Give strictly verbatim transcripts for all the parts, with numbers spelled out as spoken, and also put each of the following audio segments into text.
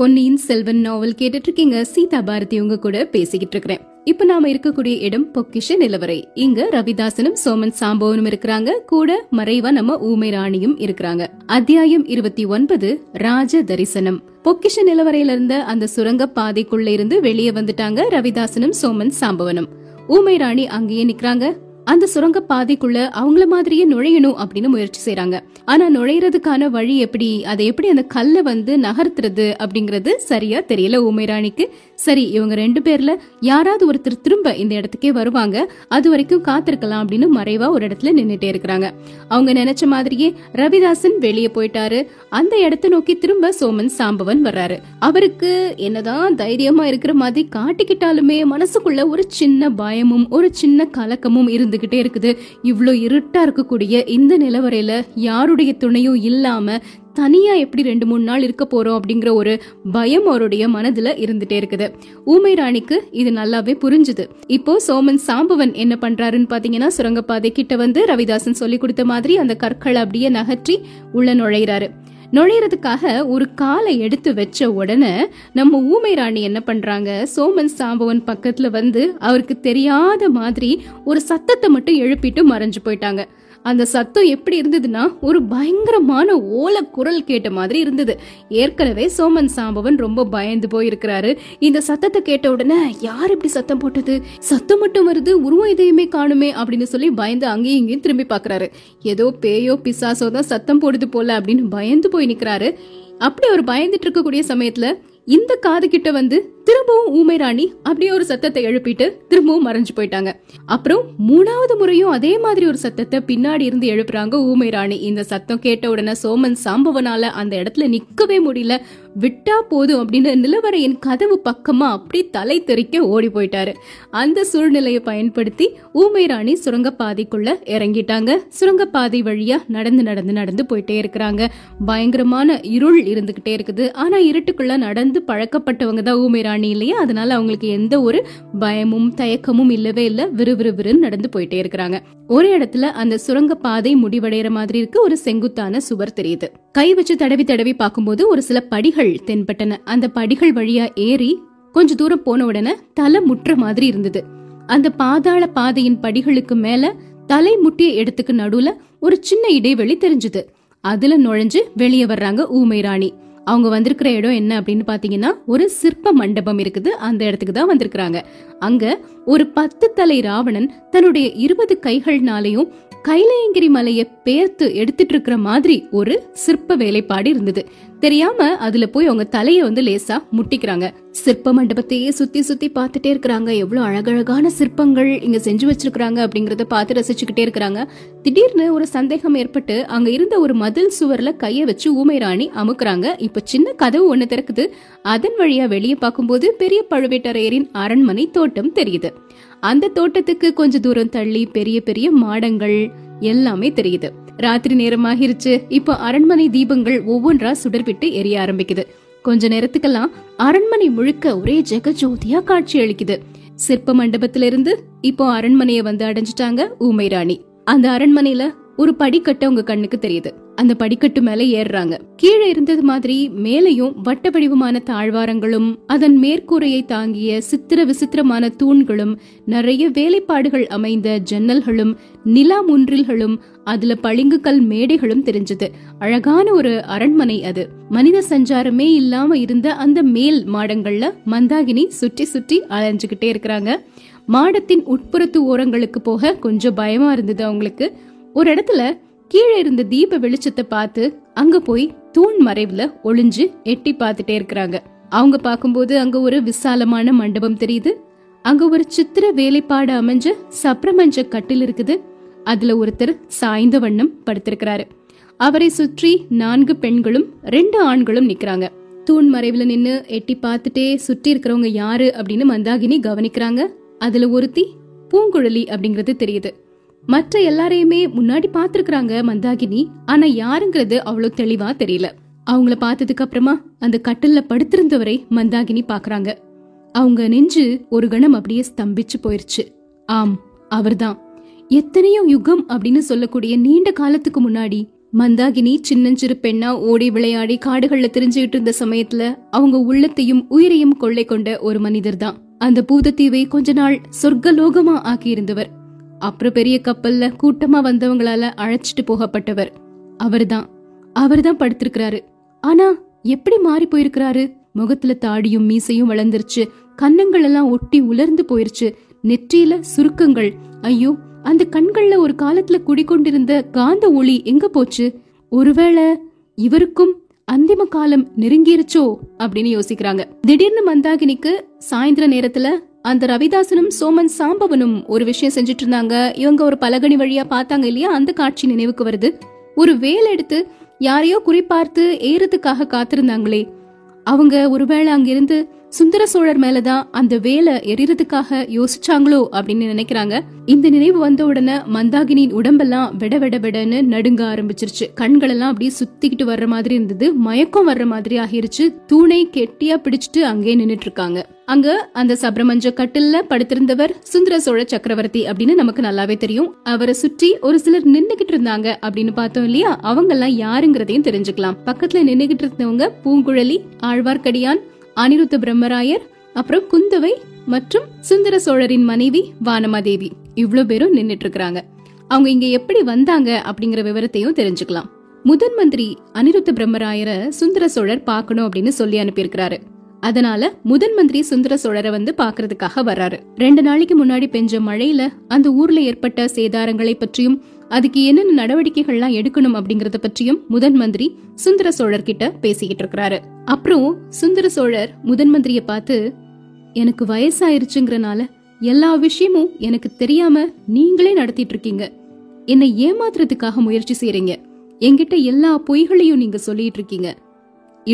பொன்னியின் செல்வன் நாவல் கேட்டுட்டு இருக்கீங்க. சீதா பாரதி உங்க கூட பேசிக்கிட்டு இருக்கிறேன். இப்ப நாம இருக்கக்கூடிய இடம் பொக்கிஷ நிலவரை. இங்க ரவிதாசனும் சோமன் சாம்பவனும் இருக்கிறாங்க. கூட மறைவா நம்ம ஊமை ராணியும் இருக்கிறாங்க. அத்தியாயம் இருபத்தி ஒன்பது, ராஜ தரிசனம். பொக்கிஷ நிலவரையில இருந்த அந்த சுரங்க பாதைக்குள்ள இருந்து வெளியே வந்துட்டாங்க ரவிதாசனும் சோமன் சாம்பவனும். ஊமை ராணி அங்கேயே நிக்கிறாங்க. அந்த சுரங்க பாதைக்குள்ள அவங்கள மாதிரியே நுழையணும் அப்படின்னு முயற்சி செய்யறாங்க. ஆனா நுழையறதுக்கான வழி எப்படி, அதை எப்படி அந்த கல்லை வந்து நகர்த்துறது அப்படிங்கறது சரியா தெரியல ஊமை ராணிக்கு. சரி, இவங்க ரெண்டு பேர்ல யாராவது ஒருத்தர் திரும்ப இந்த இடத்துக்கே வருவாங்க, அது வரைக்கும் காத்திருக்கலாம் அப்படின்னு மறைவா ஒரு இடத்துல நின்னுட்டே இருக்கிறாங்க. அவங்க நினைச்ச மாதிரியே ரவிதாசன் வெளியே போயிட்டாரு. அந்த இடத்தை நோக்கி திரும்ப சோமன் சாம்பவன் வர்றாரு. அவருக்கு என்னதான் தைரியமா இருக்கிற மாதிரி காட்டிக்கிட்டாலுமே மனசுக்குள்ள ஒரு சின்ன பயமும் ஒரு சின்ன கலக்கமும் இருந்து கிட்டே இருக்குது. இவ்ளோ இருட்டா இருக்கக்கூடிய இந்த நிலவரையில யாருடைய துணையும் இல்லாம தனியா எப்படி ரெண்டு மூணு நாள் இருக்க போறோம் அப்படிங்கிற ஒரு பயம் அவருடைய மனதுல இருந்துட்டே இருக்குது. ஊமை ராணிக்கு இது நல்லாவே புரிஞ்சுது. இப்போ சோமன் சாம்பவன் என்ன பண்றாருன்னு பாத்தீங்கன்னா, சுரங்கப்பாதை கிட்ட வந்து ரவிதாசன் சொல்லி கொடுத்த மாதிரி அந்த கற்களை அப்படியே நகற்றி உள்ள நுழையிறாரு. நுழையறதுக்காக ஒரு காலை எடுத்து வச்ச உடனே நம்ம ஊமை ராணி என்ன பண்றாங்க, சோமன் சாம்பவன் பக்கத்துல வந்து அவருக்கு தெரியாத மாதிரி ஒரு சத்தத்தை மட்டும் எழுப்பிட்டு மறைஞ்சு போயிட்டாங்க. அந்த சத்தம் எப்படி இருந்ததுன்னா, ஒரு பயங்கரமான ஓல குரல் கேட்ட மாதிரி இருந்தது. ஏற்கனவே சோமன் சாம்பவன் ரொம்ப பயந்து போயிருக்கிறாரு. இந்த சத்தத்தை கேட்ட உடனே யார் இப்படி சத்தம் போட்டது, சத்தம் மட்டும் வருது, உருவம் எதையுமே காணுமே அப்படின்னு சொல்லி பயந்து அங்கேயும் இங்கேயும் திரும்பி பாக்குறாரு. ஏதோ பேயோ பிசாசோ தான் சத்தம் போடுது போல அப்படின்னு பயந்து போய் நிக்கிறாரு. அப்படி அவர் பயந்துட்டு இருக்கக்கூடிய சமயத்துல இந்த காது கிட்ட வந்து திரும்பவும் ஊமை ராணி அப்படியே ஒரு சத்தத்தை எழுப்பிட்டு திரும்பவும் மறைஞ்சு போயிட்டாங்க. அப்புறம் மூணாவது முறையும் அதே மாதிரி ஒரு சத்தத்தை பின்னாடி இருந்து எழுப்புறாங்க ஊமை ராணி. இந்த சத்தம் கேட்ட உடனே சோமன் சாம்பவனால அந்த இடத்துல நிக்கவே முடியல. விட்டா போதும் அப்படின்னு நிலவரையின் கதவு பக்கமா அப்படி தலை தெறிக்க ஓடி போயிட்டாரு. அந்த சூழ்நிலையை பயன்படுத்தி ஊமை ராணி சுரங்கப்பாதைக்குள்ள இறங்கிட்டாங்க. சுரங்கப்பாதை வழியா நடந்து நடந்து நடந்து போயிட்டே இருக்கிறாங்க. பயங்கரமான இருள் இருந்துகிட்டே இருக்குது. ஆனா இருட்டுக்குள்ள நடந்து பழக்கப்பட்டவங்க தான் ஊமை ராணி இல்லையா, அதனால அவங்களுக்கு எந்த ஒரு பயமும் தயக்கமும் இல்லவே இல்ல. விறுவிறுவிறுன்னு நடந்து போயிட்டே இருக்காங்க. ஒரு இடத்துல அந்த சுரங்க பாதை முடிவடைற மாதிரி இருக்கு. ஒரு செங்குத்தான சுவர் தெரியுது. கை வச்சு தடவி தடவி பார்க்கும்போது ஒரு சில படிகள் தென்பட்டன. அந்த படிகள் வழியா ஏறி கொஞ்ச தூரம் போன உடனே தலை முற்ற மாதிரி இருந்தது. அந்த பாதாள பாதையின் படிகளுக்கு மேல தலை முட்டிய இடத்துக்கு நடுவுல ஒரு சின்ன இடைவெளி தெரிஞ்சது. அதுல நுழைஞ்சு வெளியே வர்றாங்க ஊமை ராணி. அவங்க வந்திருக்கிற இடம் என்ன அப்படின்னு பாத்தீங்கன்னா, ஒரு சிற்ப மண்டபம் இருக்குது. அந்த இடத்துக்கு தான் வந்திருக்கிறாங்க. அங்க ஒரு பத்து தலை ராவணன் தன்னுடைய இருபது கைகள்னாலையும் கைலயங்கிரி மலையை பேர்த்து எடுத்துட்டு இருக்கிற மாதிரி ஒரு சிற்ப வேலைப்பாடு இருந்தது. தெரியாம அதுல போய் அவங்க தலைய வந்து லேசா முட்டிக்கிறாங்க. சிற்ப மண்டபத்தையே சுத்தி சுத்தி பாத்துட்டே இருக்கிறாங்க. எவ்வளவு அழகழகான சிற்பங்கள் இங்க செஞ்சு வச்சிருக்காங்க அப்படிங்கறத பார்த்து ரசிச்சுக்கிட்டே இருக்கிறாங்க. திடீர்னு ஒரு சந்தேகம் ஏற்பட்டு அங்க இருந்த ஒரு மதில் சுவர்ல கைய வச்சு ஊமை ராணி அமுக்குறாங்க. இப்ப சின்ன கதவு ஒண்ணு திறக்குது. அதன் வழியா வெளியே பார்க்கும்போது பெரிய பழுவேட்டரையரின் அரண்மனை தோட்டம் தெரியுது. அந்த தோட்டத்துக்கு கொஞ்ச தூரம் தள்ளி பெரிய பெரிய மாடங்கள் எல்லாமே தெரியுது. ராத்திரி நேரமாகிருச்சு. இப்போ அரண்மனை தீபங்கள் ஒவ்வொன்றா சுடர்விட்டு எரிய ஆரம்பிக்குது. கொஞ்ச நேரத்துக்கெல்லாம் அரண்மனை முழுக்க ஒரே ஜெகஜோதியா காட்சி அளிக்குது. சிற்ப மண்டபத்திலிருந்து இப்போ அரண்மனைய வந்து அடைஞ்சிட்டாங்க ஊமை ராணி. அந்த அரண்மனையில ஒரு படிக்கட்டு உங்க கண்ணுக்கு தெரியுது. அந்த படிக்கட்டு மேல ஏறுறாங்க. கீழே இருந்தது மாதிரி மேலையும் வட்ட வடிவமான தாழ்வாரங்களும் அதன் மேற்கூரையை தாங்கிய சித்திர விசித்திரமான தூண்களும் நிறைய வேலைப்பாடுகள் அமைந்த ஜன்னல்களும் நிலா முன்றில்களும் அதுல பளிங்கு கல் மேடைகளும் தெரிஞ்சது. அழகான ஒரு அரண்மனை அது. மனித சஞ்சாரமே இல்லாம இருந்த அந்த மேல் மாடங்கள்ல மந்தாகினி சுற்றி சுற்றி அலைஞ்சுகிட்டே இருக்கிறாங்க. மாடத்தின் உட்புறத்து ஓரங்களுக்கு போக கொஞ்சம் பயமா இருந்தது அவங்களுக்கு. ஒரு இடத்துல கீழே இருந்த தீப வெளிச்சத்தை பார்த்து அங்க போய் தூண் மறைவுல ஒளிஞ்சு எட்டி பார்த்துட்டே இருக்கிறாங்க. அவங்க பார்க்கும்போது அங்க ஒரு விசாலமான மண்டபம் தெரியுது. அங்க ஒரு சித்திர வேலைப்பாடு அமைஞ்ச சப்ரமஞ்ச கட்டில் இருக்குது. அதுல ஒருத்தர் சாய்ந்த வண்ணம் படுத்திருக்கிறாரு. அவரை சுற்றி நான்கு பெண்களும் ரெண்டு ஆண்களும் நிக்கிறாங்க. தூண் மறைவுல நின்னு எட்டி பார்த்துட்டே சுற்றி இருக்கிறவங்க யாரு அப்படின்னு மந்தாகினி கவனிக்கிறாங்க. அதுல ஒருத்தி பூங்குழலி அப்படிங்கறது தெரியுது. மற்ற எல்லாரையுமே முன்னாடி பாத்துருக்காங்க மந்தாகினி. ஆனா யாருங்கிறது அவ்வளவு தெளிவா தெரியல. அவங்கள பார்த்ததுக்கு அப்புறமா அந்த கட்டில்ல படுத்திருந்தவரை மந்தாகினி பாக்குறாங்க. அவங்க நெஞ்சு ஒரு கணம் அப்படியே ஸ்தம்பிச்சு போயிருச்சு. ஆம், அவர்தான். எத்தனையோ யுகம் அப்படின்னு சொல்லக்கூடிய நீண்ட காலத்துக்கு முன்னாடி மந்தாகினி சின்னஞ்சிறு பெண்ணா ஓடி விளையாடி காடுகள்ல திரிஞ்சுகிட்டு இருந்த சமயத்துல அவங்க உள்ளத்தையும் உயிரையும் கொள்ளை கொண்ட ஒரு மனிதர் தான் அந்த பூதத்தீவை கொஞ்ச நாள் சொர்க்கலோகமா ஆக்கி இருந்தவர். அப்புறம் பெரிய கப்பல்ல கூட்டமா வந்தவங்களால அழைச்சிட்டு போகப்பட்டவர் அவர்தான். அவர்தான் படுத்திருக்கிறாரு. ஆனா எப்படி மாறி போயிருக்கிறாரு! முகத்துல தாடியும் மீசையும் வளர்ந்துருச்சு, கன்னங்கள் எல்லாம் ஒட்டி உலர்ந்து போயிருச்சு, நெற்றியில சுருக்கங்கள். ஐயோ, அந்த கண்கள்ல ஒரு காலத்துல குடிக்கொண்டிருந்த காந்த ஒளி எங்க போச்சு? ஒருவேளை இவருக்கும் அந்திம காலம் நெருங்கிருச்சோ அப்படின்னு யோசிக்கிறாங்க. திடீர்னு மந்தாகினிக்கு சாயந்தர நேரத்துல அந்த ரவிதாசனும் சோமன் சாம்பவனும் ஒரு விஷயம் செஞ்சிட்டு இருந்தாங்க. இவங்க ஒரு பலகணி வழியா பார்த்தாங்க இல்லையா, அந்த காட்சி நினைவுக்கு வருது. ஒரு வேலை எடுத்து யாரையோ குறிப்பார்த்து ஏறதுக்காக காத்திருந்தாங்களே அவங்க, ஒருவேளை அங்கிருந்து சுந்தர சோழர் மேலதான் அந்த வேலை எறிறதுக்காக யோசிச்சாங்களோ அப்படின்னு நினைக்கிறாங்க. இந்த நினைவு வந்த உடனே மந்தாகினியின் உடம்பெல்லாம் விட விட விடன்னு நடுங்க ஆரம்பிச்சிருச்சு. கண்கள் எல்லாம் அப்படியே சுத்திக்கிட்டு வர்ற மாதிரி இருந்தது, மயக்கம் வர்ற மாதிரி ஆகிருச்சு. தூணை கெட்டியா பிடிச்சிட்டு அங்கே நின்னுட்டு இருக்காங்க. அங்க அந்த சப்ரமஞ்ச கட்டில்ல படுத்திருந்தவர் சுந்தர சோழ சக்கரவர்த்தி அப்படின்னு நமக்கு நல்லாவே தெரியும். அவரை சுற்றி ஒரு சிலர் நின்னுகிட்டு இருந்தாங்க அப்படின்னு பார்த்தோம் இல்லையா, அவங்க எல்லாம் யாருங்கிறதையும் தெரிஞ்சுக்கலாம். பக்கத்துல நின்னுகிட்டு இருந்தவங்க பூங்குழலி, ஆழ்வார்க்கடியான், அனிருத்த பிரம்மராயர், அப்புறம் குந்தவை மற்றும் சுந்தர சோழரின் மனைவி வானமாதேவி. இவ்வளவு பேரும் நின்னுட்டு இருக்காங்க. அவங்க இங்க எப்படி வந்தாங்க அப்படிங்கிற விவரத்தையும் தெரிஞ்சுக்கலாம். முதன் மந்திரி அனிருத்த பிரம்மராயரை சுந்தர சோழர் பாக்கணும் அப்படின்னு சொல்லி அனுப்பியிருக்கிறாரு. அதனால முதன் மந்திரி சுந்தர சோழரை வந்து பாக்குறதுக்காக வர்றாரு. ரெண்டு நாளைக்கு முன்னாடி பெஞ்ச மழையில அந்த ஊர்ல ஏற்பட்ட சேதாரங்களை பற்றியும் அதுக்கு என்னென்ன நடவடிக்கைகள்லாம் எடுக்கணும் அப்படிங்கறத பற்றியும் முதன் மந்திரி சுந்தர சோழர் கிட்ட பேசிக்கிட்டு இருக்கிறாரு. அப்புறம் சுந்தர சோழர் முதன் மந்திரிய பார்த்து, எனக்கு வயசாயிருச்சுங்கிறனால எல்லா விஷயமும் எனக்கு தெரியாம நீங்களே நடத்திட்டு இருக்கீங்க. என்னை ஏமாத்துறதுக்காக முயற்சி செய்யறீங்க. என்கிட்ட எல்லா பொய்களையும் நீங்க சொல்லிட்டு இருக்கீங்க.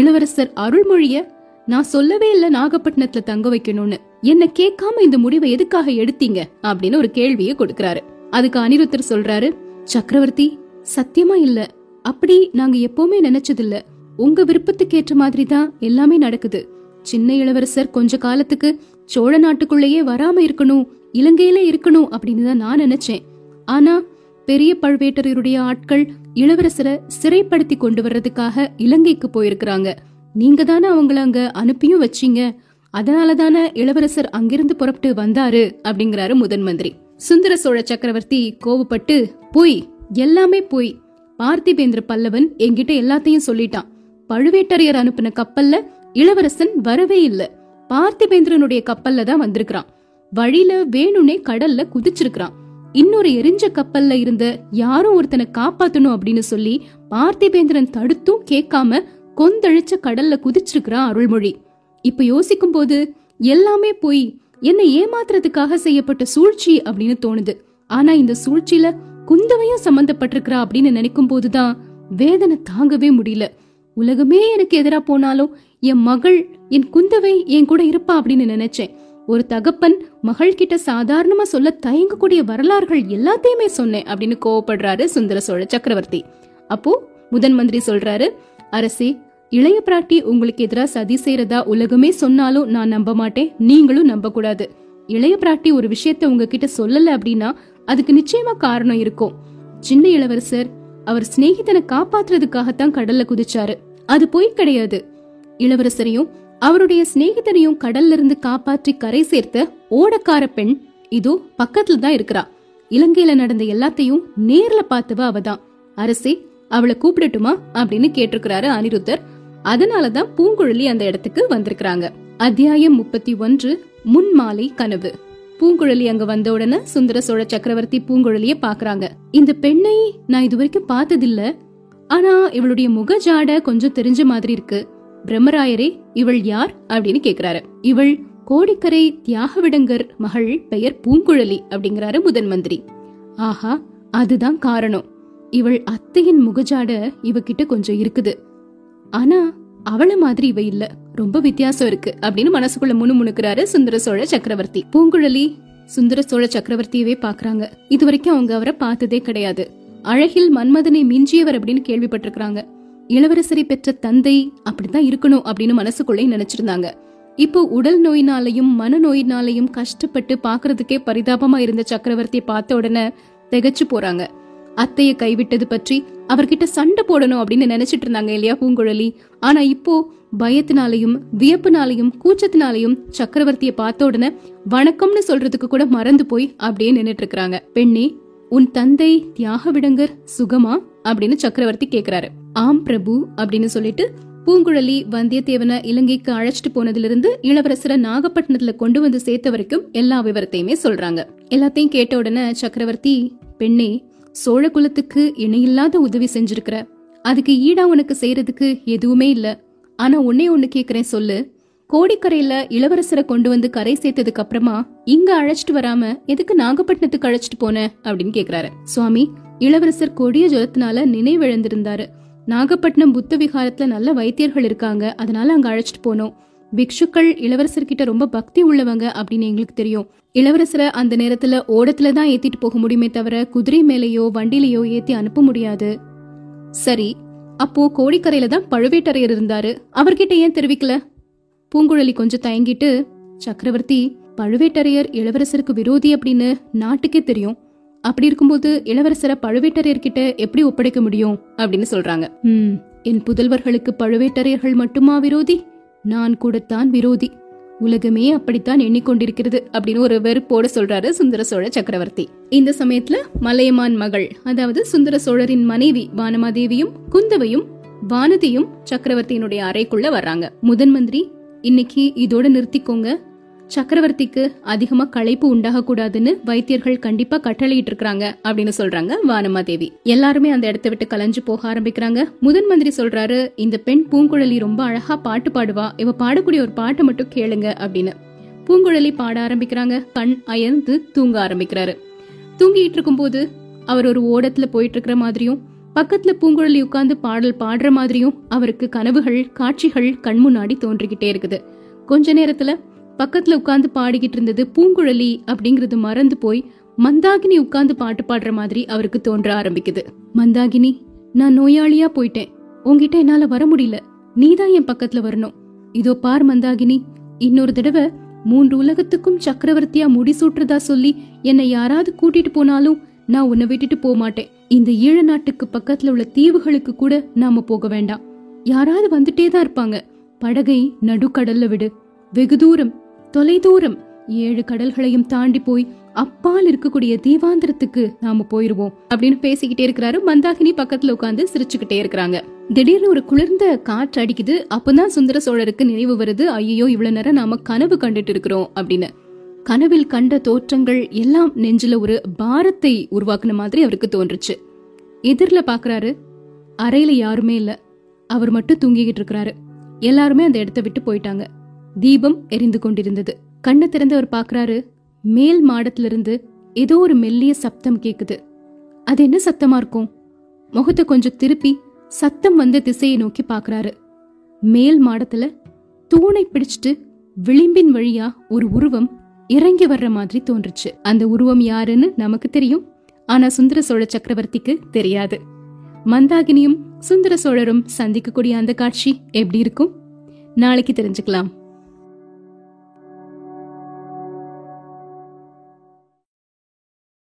இளவரசர் அருள்மொழிய நான் சொல்லவே இல்ல நாகப்பட்டினத்துல தங்க வைக்கணும்னு. என்ன கேட்காம இந்த முடிவை எதுக்காக எடுத்தீங்க அப்படின்னு ஒரு கேள்வியை கொடுக்கறாரு. அதுக்கு அனிருத்தர் சொல்றாரு, சக்கரவர்த்தி சத்தியமா இல்ல, அப்படி நாங்க எப்பவுமே நினைச்சதில்ல. உங்க விருப்பத்துக்கு ஏற்ற மாதிரி தான் எல்லாமே நடக்குது. சின்ன இளவரசர் கொஞ்ச காலத்துக்கு சோழ நாட்டுக்குள்ளேயே வராம இருக்கணும், இலங்கையில இருக்கணும் அப்படின்னு தான் நான் நினைச்சேன். ஆனா பெரிய பழுவேட்டரையருடைய ஆட்கள் இளவரசரை சிறைப்படுத்தி கொண்டு வர்றதுக்காக இலங்கைக்கு போயிருக்கிறாங்க. நீங்க தானே அவங்கள அங்க அனுப்பியும் வச்சீங்க. அதனாலதானே இளவரசர் அங்கிருந்து புறப்பட்டு வந்தாரு அப்படிங்கிறாரு முதன் மந்திரி. சுந்தர சோழ சக்கரவர்த்தி கோவப்பட்டு, போய் எல்லாமே போய் பார்த்திபேந்திர பல்லவன் என்கிட்ட எல்லாத்தையும் சொல்லிட்டான். பழுவேட்டரையர் அனுப்பின கப்பல்ல இளவரசன் வரவே இல்ல, பார்த்திபேந்திரனுடைய கப்பல்ல தான் வந்திருக்கான். வழியில வேணுனே கடல்ல குதிச்சிருக்கான். இன்னொரு எரிஞ்ச கப்பல்ல இருந்த யாரும் ஒருத்தனை காப்பாத்தணும் அப்படின்னு சொல்லி பார்த்திபேந்திரன் தடுத்தும் கேட்காம கொந்தழிச்ச கடல்ல குதிச்சிருக்கான் அருள்மொழி. இப்ப யோசிக்கும் போது எல்லாமே போய் என்ன ஏமாத்துறதுக்காக செய்யப்பட்ட சூழ்ச்சி அப்படின்னு தோணுது. ஆனா இந்த சூழ்ச்சியில குந்தவையும் சம்பந்தப்பட்டிருக்கிறா அப்படின்னு நினைக்கும் போதுதான் வேதனை தாங்கவே முடியல. உலகமே எனக்கு எதிரா போனாலும் என் மகள் என் குந்தவை என் கூட இருப்பா அப்படின்னு நினைச்சேன். ஒரு தகப்பன் மகள் கிட்ட சாதாரணமா சொல்ல தயங்கக்கூடிய வரலாறுகள் எல்லாத்தையுமே சொன்னேன் அப்படின்னு கோவப்படுறாரு சுந்தர சோழ சக்கரவர்த்தி. அப்போ முதன் மந்திரி சொல்றாரு, அரசே, இளைய பிராட்டி உங்களுக்கு எதிராக சதி செய்யறதா உலகமே சொன்னாலும் நான் நம்ப மாட்டேன், நீங்களும் நம்ப கூடாது. இளைய பிராட்டி ஒரு விஷயத்த உங்ககிட்ட சொல்லல அப்படின்னா அதுக்கு நிச்சயமா காரணம் இருக்கும். சின்ன இளவரசர் அவர் சிநேகிதனை காப்பாத்துறதுக்காகத்தான் கடல்ல குதிச்சாரு, அது போய் கிடையாது. இளவரசரையும் அவருடைய சிநேகிதனையும் கடல்ல இருந்து காப்பாற்றி கரை சேர்த்த ஓடக்கார பெண் இதோ பக்கத்துல தான் இருக்கிறா. இலங்கையில நடந்த எல்லாத்தையும் நேர்ல பார்த்தவ அவதான். அரசே, அவளை கூப்பிடட்டுமா அப்படின்னு கேட்டிருக்கிறாரு அனிருத்தர். அதனாலதான் பூங்குழலி அந்த இடத்துக்கு வந்திருக்கிறாங்க. அத்தியாயம் முப்பத்தி ஒன்று, முன் மாலை கனவு. பூங்குழலி அங்க வந்த உடனே சுந்தர சோழ சக்கரவர்த்தி பூங்குழலிய பாக்குறாங்க. இந்த பெண்ணை நான் இது வரைக்கும் பார்த்ததில்ல, ஆனா இவளுடைய முக ஜாட கொஞ்சம் தெரிஞ்ச மாதிரி இருக்கு. பிரம்மராயரே, இவள் யார் அப்படின்னு கேக்குறாரு. இவள் கோடிக்கரை தியாக விடங்கர் மகள், பெயர் பூங்குழலி அப்படிங்கிறாரு முதன் மந்திரி. ஆஹா, அதுதான் காரணம். இவள் அத்தையின் முகஜாட இவகிட்ட கொஞ்சம் இருக்குது, ஆனா அவளை மாதிரி இவ இல்ல, ரொம்ப வித்தியாசம் இருக்கு அப்படின்னு மனசுக்குள்ள முணுமுணுக்கிறாரு சுந்தர சோழ சக்கரவர்த்தி. பூங்குழலி சுந்தர சோழ சக்கரவர்த்தியவே பாக்குறாங்க. இது வரைக்கும் அவங்க அவரை பார்த்ததே கிடையாது. அழகில் மன்மதனை மிஞ்சியவர் அப்படின்னு கேள்விப்பட்டிருக்காங்க. இளவரசரை பெற்ற தந்தை அப்படித்தான் இருக்கணும் அப்படின்னு மனசுக்குள்ளே நினைச்சிருந்தாங்க. இப்போ உடல் நோயினாலையும் மனநோயினாலையும் கஷ்டப்பட்டு பாக்குறதுக்கே பரிதாபமா இருந்த சக்கரவர்த்தியை பார்த்த உடனே திகைச்சு போறாங்க. அத்தையை கைவிட்டது பற்றி அவர்கிட்ட சண்டை போடணும் அப்படின்னு நினைச்சிட்டு இருந்தாங்க இல்லையா பூங்குழலி. ஆனா இப்போ பயத்தினாலையும் வியப்புனாலையும் கூச்சத்தினாலையும் சக்கரவர்த்திய பார்த்த உடனே வணக்கம்னு சொல்றதுக்கு கூட மறந்து போய் அப்படியே நின்னுட்டு இருக்கிறாங்க. பெண்ணே, உன் தந்தை தியாக விடங்கர் சுகமா அப்படின்னு சக்கரவர்த்தி கேக்குறாரு. ஆம் பிரபு அப்படின்னு சொல்லிட்டு பூங்குழலி வந்தியத்தேவனை இலங்கைக்கு அழைச்சிட்டு போனதிலிருந்து இளவரசரை நாகப்பட்டினத்துல கொண்டு வந்து சேர்த்த வரைக்கும் எல்லா விவரத்தையுமே சொல்றாங்க. எல்லாத்தையும் கேட்ட உடனே சக்கரவர்த்தி, பெண்ணே, சோழ குலத்துக்கு இணையில்லாத உதவி செஞ்சிருக்கிற, அதுக்கு ஈடா உனக்கு செய்யறதுக்கு எதுவுமே இல்ல. ஆனா உன்னே ஒண்ணு கேக்குறேன் சொல்லு, கோடிக்கரையில இளவரசரை கொண்டு வந்து கரை சேர்த்ததுக்கு அப்புறமா இங்க அழைச்சிட்டு வராம எதுக்கு நாகப்பட்டினத்துக்கு அழைச்சிட்டு போன அப்படின்னு கேக்குறாரு. சுவாமி, இளவரசர் கொடிய ஜலத்தினால நினைவிழந்திருந்தாரு. நாகப்பட்டினம் புத்த விகாரத்துல நல்ல வைத்தியர்கள் இருக்காங்க, அதனால அங்க அழைச்சிட்டு போனோம். பிக்ஷுக்கள் இளவரசர்கிட்ட ரொம்ப பக்தி உள்ளவங்க அப்படின்னு எங்களுக்கு தெரியும். இளவரசரை அந்த நேரத்துல ஓடத்துல தான் ஏத்திட்டு போக முடியுமே தவிர குதிரை மேலேயோ வண்டிலேயோ ஏத்தி அனுப்ப முடியாது. சரி, அப்போ கோடிக்கரையில தான் பழுவேட்டரையர் இருந்தாரு, அவர்கிட்ட ஏன் தெரிவிக்கல? பூங்குழலி கொஞ்சம் தயங்கிட்டு, சக்கரவர்த்தி, பழுவேட்டரையர் இளவரசருக்கு விரோதி அப்படின்னு நாட்டுக்கே தெரியும். அப்படி இருக்கும்போது இளவரசரை பழுவேட்டரையர்கிட்ட எப்படி ஒப்படைக்க முடியும் அப்படின்னு சொல்றாங்க. ம் என் புதல்வர்களுக்கு பழுவேட்டரையர்கள் மட்டுமா விரோதி? நான் கூடத்தான் விரோதி. உலகமே அப்படித்தான் எண்ணிக்கொண்டிருக்கிறது அப்படின்னு ஒரு வெறுப்போட சொல்றாரு சுந்தர சோழ சக்கரவர்த்தி. இந்த சமயத்துல மலையமான் மகள், அதாவது சுந்தர சோழரின் மனைவி வானமாதேவியும் குந்தவையும் வானதியும் சக்கரவர்த்தியினுடைய அறைக்குள்ள வர்றாங்க. முதன் மந்திரி, இன்னைக்கு இதோட நிறுத்திக்கோங்க. சக்கரவர்த்திக்கு அதிகமா களைப்பு உண்டாக கூடாதுன்னு வைத்தியர்கள் கண்டிப்பா கட்டளையிட்டு இருக்காங்க அப்படின்னு சொல்றாங்க வானமாதேவி. எல்லாருமே அந்த இடத்தை விட்டு கலைஞ்சு போக ஆரம்பிக்கிறாங்க. முதன் மந்திரி சொல்றாரு, இந்த பெண் பூங்குழலி ரொம்ப அழகா பாட்டு பாடுவா, இவ பாடக்கூடிய ஒரு பாட்டை மட்டும் கேளுங்க அப்படின்னு. பூங்குழலி பாட ஆரம்பிக்கிறாங்க. கண் அயர்ந்து தூங்க ஆரம்பிக்கிறாரு. தூங்கிட்டு இருக்கும் போது அவர் ஒரு ஓடத்துல போயிட்டு இருக்கிற மாதிரியும் பக்கத்துல பூங்குழலி உட்கார்ந்து பாடல் பாடுற மாதிரியும் அவருக்கு கனவுகள், காட்சிகள் கண் முன்னாடி தோன்றிக்கிட்டே இருக்குது. கொஞ்ச நேரத்துல பக்கத்துல உட்கார்ந்து பாடிக்கிட்டு இருந்தது பூங்குழலி அப்படிங்கறது மறந்து போய் மந்தாகினி உட்கார்ந்து பாட்டு பாடுற மாதிரி அவருக்கு தோன்ற ஆரம்பிக்குது. மந்தாகினி, நான் நோயாளியா போயிட்டேன், உங்ககிட்ட என்னால வர முடியல, நீதான் என் பக்கத்துல வரணும். இதோ பார் மந்தாகினி, இன்னொரு தடவை மூன்று உலகத்துக்கும் சக்கரவர்த்தியா முடிசூட்டுறதா சொல்லி என்னை யாராவது கூட்டிட்டு போனாலும் நான் உன்னை விட்டுட்டு போக மாட்டேன். இந்த ஈழ நாட்டுக்கு பக்கத்துல உள்ள தீவுகளுக்கு கூட நாம போக வேண்டாம், யாராவது வந்துட்டேதான் இருப்பாங்க. படகை நடுக்கடல்ல விடு, வெகு தூரம், தொலைதூரம், ஏழு கடல்களையும் தாண்டி போய் அப்பால் இருக்கக்கூடிய தீவாந்திரத்துக்கு நாம போயிருவோம் அப்படின்னு பேசிக்கிட்டே இருக்கிறாரு. மந்தாகினி பக்கத்துல உட்கார்ந்து சிரிச்சுக்கிட்டே இருக்கிறாங்க. திடீர்னு ஒரு குளிர்ந்த காற்று அடிக்குது. அப்பதான் சுந்தர சோழருக்கு நினைவு வருது, ஐயோ இவ்வளவு நேரம் நாம கனவு கண்டுட்டு இருக்கிறோம் அப்படின்னு. கனவில் கண்ட தோற்றங்கள் எல்லாம் நெஞ்சில ஒரு பாரத்தை உருவாக்குன மாதிரி அவருக்கு தோன்றுச்சு. எதிர்ல பாக்குறாரு, அறையில யாருமே இல்ல, அவர் மட்டும் தூங்கிக்கிட்டு இருக்கிறாரு. எல்லாருமே அந்த இடத்த விட்டு போயிட்டாங்க. தீபம் எரிந்து கொண்டிருந்தது. கண்ணை திறந்து அவர் பாக்குறாரு. மேல் மாடத்திலிருந்து ஏதோ ஒரு மெல்லிய சப்தம் கேக்குது. அது என்ன சத்தமா இருக்கும்? முகத்தை கொஞ்சம் திருப்பி சத்தம் வந்த திசையை நோக்கி பாக்குறாரு. மேல் மாடத்துல தூணை பிடிச்சிட்டு விளிம்பின் வழியா ஒரு உருவம் இறங்கி வர்ற மாதிரி தோன்றுச்சு. அந்த உருவம் யாருன்னு நமக்கு தெரியும், ஆனா சுந்தர சோழ சக்கரவர்த்திக்கு தெரியாது. மந்தாகினியும் சுந்தர சோழரும் சந்திக்கக்கூடிய அந்த காட்சி எப்படி இருக்கும் நாளைக்கு தெரிஞ்சுக்கலாம்.